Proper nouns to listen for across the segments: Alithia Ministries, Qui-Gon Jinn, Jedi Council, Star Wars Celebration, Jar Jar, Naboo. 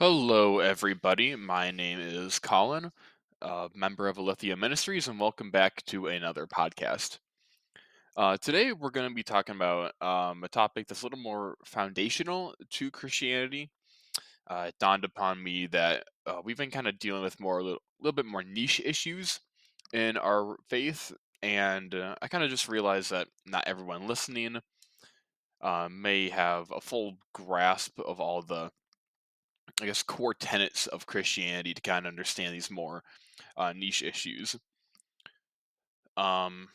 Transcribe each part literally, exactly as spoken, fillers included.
Hello, everybody. My name is Colin, a member of Alithia Ministries, and welcome back to another podcast. Uh, today, we're going to be talking about um, a topic that's a little more foundational to Christianity. Uh, it dawned upon me that uh, we've been kind of dealing with more a little, little bit more niche issues in our faith, and uh, I kind of just realized that not everyone listening uh, may have a full grasp of all the I guess, core tenets of Christianity to kind of understand these more uh, niche issues. Um,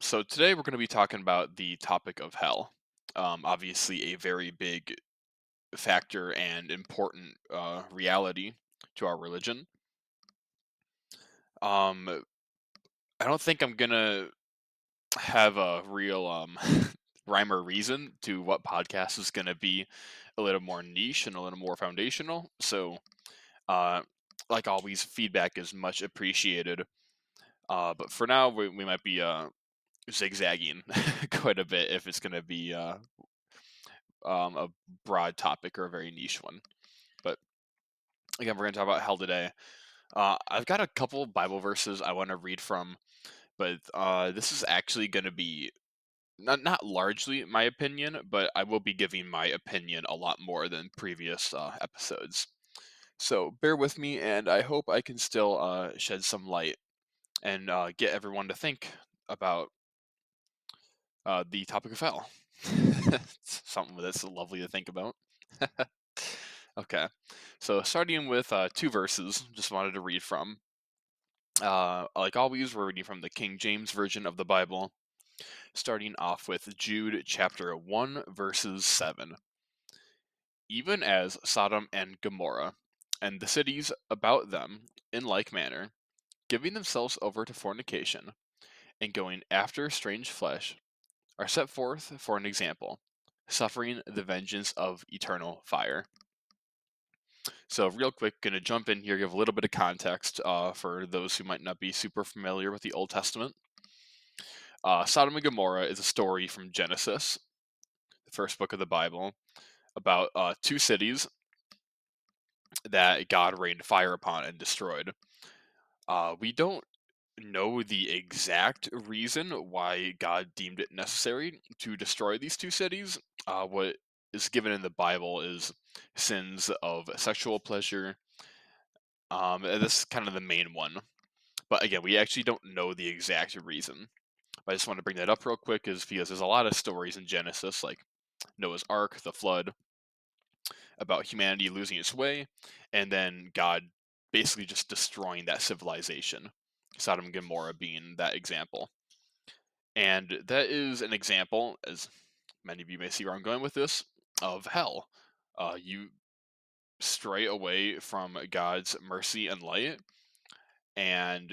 so today we're going to be talking about the topic of hell. Um, obviously a very big factor and important uh, reality to our religion. Um, I don't think I'm going to have a real um, rhyme or reason to what podcast is going to be a little more niche and a little more foundational. So, uh, like always, feedback is much appreciated. Uh, but for now, we, we might be uh, zigzagging quite a bit if it's going to be uh, um, a broad topic or a very niche one. But again, we're going to talk about hell today. Uh, I've got a couple Bible verses I want to read from, but uh, this is actually going to be Not not largely my opinion, but I will be giving my opinion a lot more than previous uh, episodes. So bear with me, and I hope I can still uh, shed some light and uh, get everyone to think about uh, the topic of hell. Something that's lovely to think about. Okay, so starting with uh, two verses, just wanted to read from. Uh, like always, we're reading from the King James Version of the Bible. Starting off with Jude chapter one, verses seven. Even as Sodom and Gomorrah, and the cities about them, in like manner, giving themselves over to fornication, and going after strange flesh, are set forth for an example, suffering the vengeance of eternal fire. So real quick, going to jump in here, give a little bit of context uh, for those who might not be super familiar with the Old Testament. Uh, Sodom and Gomorrah is a story from Genesis, the first book of the Bible, about uh, two cities that God rained fire upon and destroyed. Uh, we don't know the exact reason why God deemed it necessary to destroy these two cities. Uh, what is given in the Bible is sins of sexual pleasure. Um, and this is kind of the main one. But again, we actually don't know the exact reason. I just want to bring that up real quick is because there's a lot of stories in Genesis, like Noah's Ark, the flood, about humanity losing its way, and then God basically just destroying that civilization, Sodom and Gomorrah being that example. And that is an example, as many of you may see where I'm going with this, of hell. Uh, you stray away from God's mercy and light, and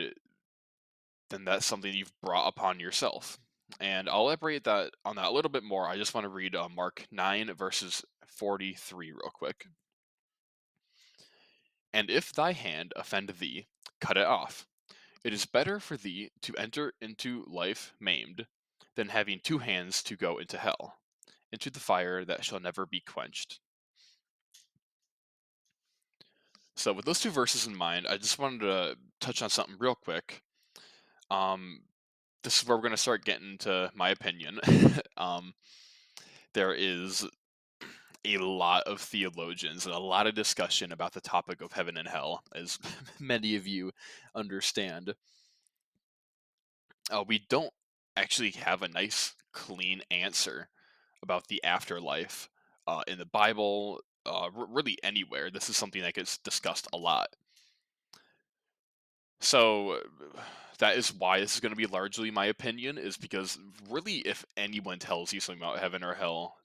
then that's something you've brought upon yourself. And I'll elaborate that on that a little bit more. I just want to read uh, Mark nine, verses forty-three real quick. And if thy hand offend thee, cut it off. It is better for thee to enter into life maimed, than having two hands to go into hell, into the fire that shall never be quenched. So with those two verses in mind, I just wanted to touch on something real quick. Um, this is where we're going to start getting to my opinion. um, there is a lot of theologians and a lot of discussion about the topic of heaven and hell, as many of you understand. Uh, we don't actually have a nice, clean answer about the afterlife uh, in the Bible, uh, r- really anywhere. This is something that gets discussed a lot. So that is why this is going to be largely my opinion, is because really if anyone tells you something about heaven or hell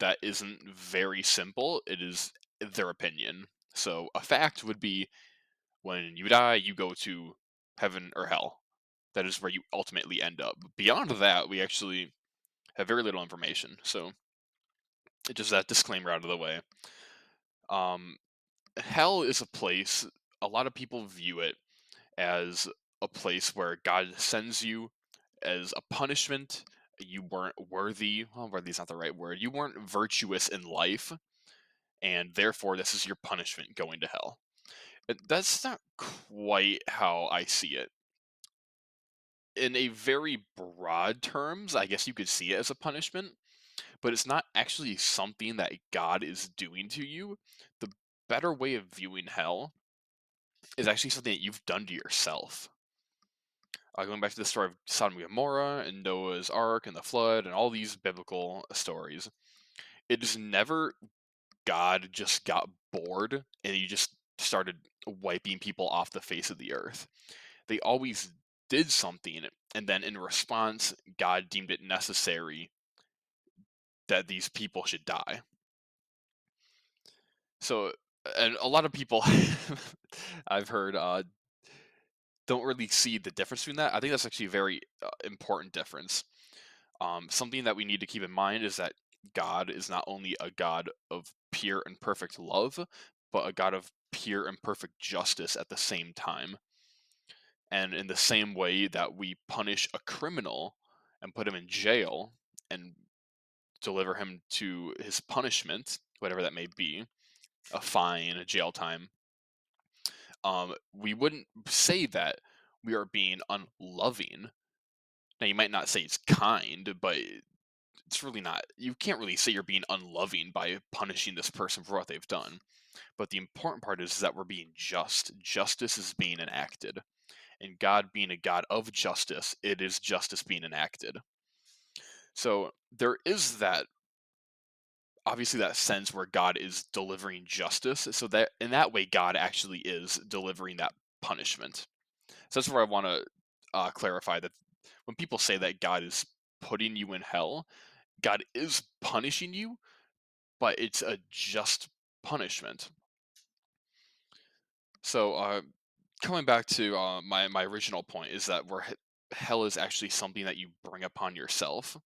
that isn't very simple, it is their opinion. So a fact would be when you die, you go to heaven or hell. That is where you ultimately end up. Beyond that, we actually have very little information. So just that disclaimer out of the way. Um, hell is a place, a lot of people view it as a place where God sends you as a punishment. You weren't worthy. Well, worthy is not the right word. You weren't virtuous in life, and therefore this is your punishment, going to hell. That's not quite how I see it. In a very broad terms, I guess you could see it as a punishment, but it's not actually something that God is doing to you. The better way of viewing hell is actually something that you've done to yourself. Uh, going back to the story of Sodom and Gomorrah and Noah's Ark and the flood and all these biblical stories, it is never God just got bored and he just started wiping people off the face of the earth. They always did something, and then in response, God deemed it necessary that these people should die. So, and a lot of people I've heard uh, don't really see the difference between that. I think that's actually a very uh, important difference. Um, something that we need to keep in mind is that God is not only a God of pure and perfect love, but a God of pure and perfect justice at the same time. And in the same way that we punish a criminal and put him in jail and deliver him to his punishment, whatever that may be, a fine, a jail time, um, we wouldn't say that we are being unloving. Now, you might not say it's kind, but it's really not. You can't really say you're being unloving by punishing this person for what they've done. But the important part is that we're being just. Justice is being enacted. And God being a God of justice, it is justice being enacted. So there is that, obviously, that sense where God is delivering justice. So that in that way, God actually is delivering that punishment. So that's where I want to uh, clarify that when people say that God is putting you in hell, God is punishing you, but it's a just punishment. So, uh, Coming back to uh, my, my original point is that where hell is actually something that you bring upon yourself.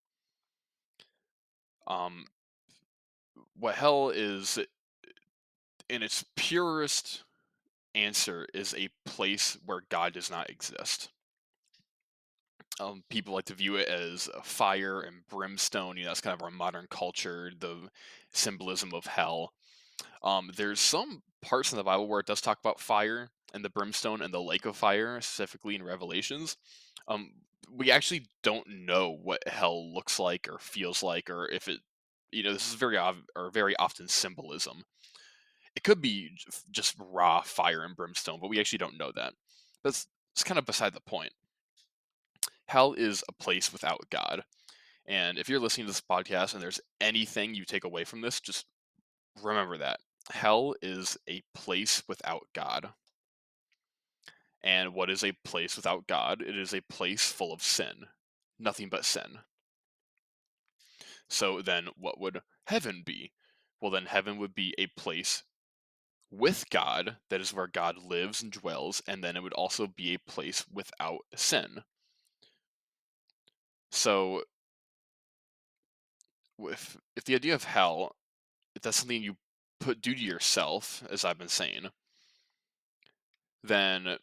Um, what hell is, in its purest answer, is a place where God does not exist. Um, people like to view it as fire and brimstone. You know, that's kind of our modern culture, the symbolism of hell. Um, there's some parts in the Bible where it does talk about fire and the brimstone and the lake of fire, specifically in Revelations. Um, we actually don't know what hell looks like or feels like, or if it, you know, this is very ob- or very often symbolism. It could be just raw fire and brimstone, but we actually don't know that. That's it's kind of beside the point. Hell is a place without God. And if you're listening to this podcast and there's anything you take away from this, just remember that. Hell is a place without God. And what is a place without God? It is a place full of sin. Nothing but sin. So then what would heaven be? Well, then heaven would be a place with God. That is where God lives and dwells. And then it would also be a place without sin. So if, if the idea of hell, if that's something you put due to yourself, as I've been saying, then...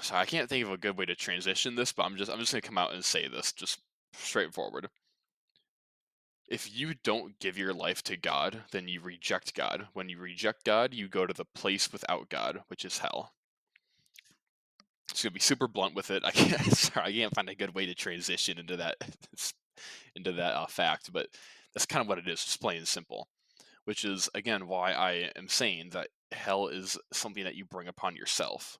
So I can't think of a good way to transition this, but I'm just I'm just going to come out and say this, just straightforward. If you don't give your life to God, then you reject God. When you reject God, you go to the place without God, which is hell. It's going to be super blunt with it. I can't, sorry, I can't find a good way to transition into that into that uh, fact, but that's kind of what it is, just plain and simple. Which is, again, why I am saying that hell is something that you bring upon yourself.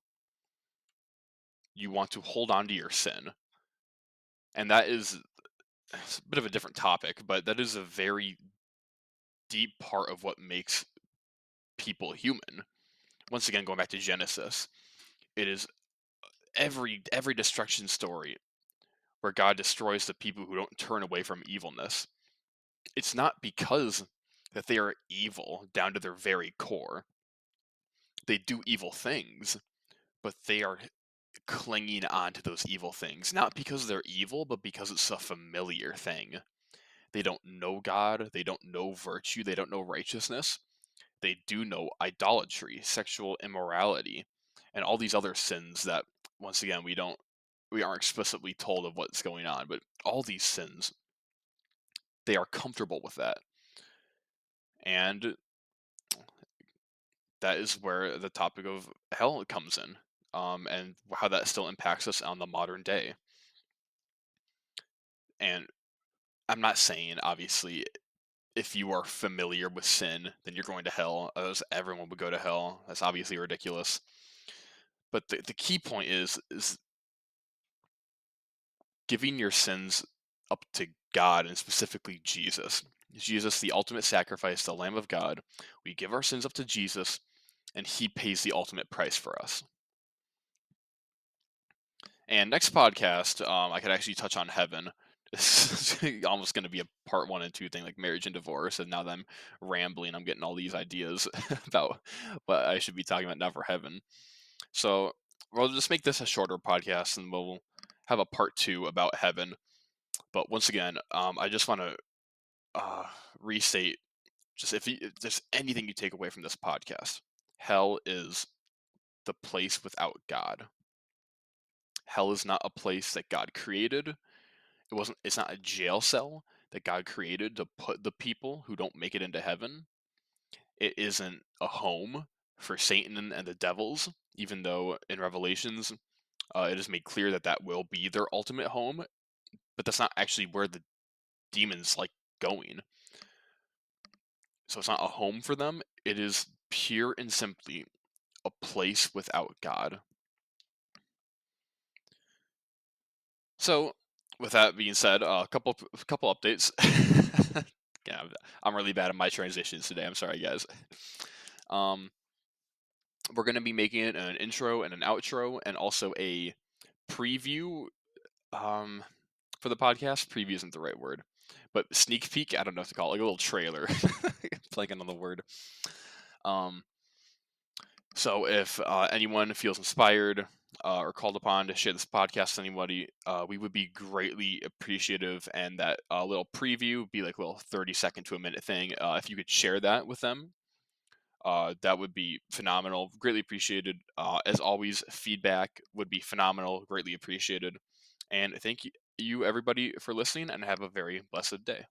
You want to hold on to your sin. And that is a bit of a different topic, but that is a very deep part of what makes people human. Once again, going back to Genesis, it is every every destruction story where God destroys the people who don't turn away from evilness. It's not because that they are evil down to their very core. They do evil things, but they are clinging on to those evil things, not because they're evil, but because it's a familiar thing. They don't know God, they don't know virtue, they don't know righteousness. They do know idolatry, sexual immorality, and all these other sins that, once again, we don't we aren't explicitly told of what's going on, but all these sins, they are comfortable with that. And that is where the topic of hell comes in, um, and how that still impacts us on the modern day. And I'm not saying, obviously, if you are familiar with sin, then you're going to hell. As everyone would go to hell. That's obviously ridiculous. But the, the key point is, is giving your sins up to God, and specifically Jesus. Jesus, the ultimate sacrifice, the Lamb of God. We give our sins up to Jesus, and he pays the ultimate price for us. And next podcast, um, I could actually touch on heaven. It's almost going to be a part one and two thing, like marriage and divorce. And now that I'm rambling, I'm getting all these ideas about what I should be talking about now for heaven. So we'll just make this a shorter podcast, and we'll have a part two about heaven. But once again, um, I just want to uh, restate, just if, you, if there's anything you take away from this podcast, hell is the place without God. Hell is not a place that God created. It wasn't. It's not a jail cell that God created to put the people who don't make it into heaven. It isn't a home for Satan and the devils, even though in Revelations uh, it is made clear that that will be their ultimate home. But that's not actually where the demons like going. So it's not a home for them. It is pure and simply a place without God. So, with that being said, uh, a couple a couple updates. Yeah, I'm really bad at my transitions today. I'm sorry, guys. Um, we're going to be making an intro and an outro, and also a preview. Um. For the podcast, preview isn't the right word, but sneak peek, I don't know what to call it, like a little trailer, like another word. Um, so if uh, anyone feels inspired uh, or called upon to share this podcast with anybody, uh, we would be greatly appreciative, and that uh, little preview would be like a little thirty second to a minute thing. Uh, if you could share that with them, uh, that would be phenomenal, greatly appreciated. Uh, as always, feedback would be phenomenal, greatly appreciated. And thank you, you everybody for listening, and have a very blessed day.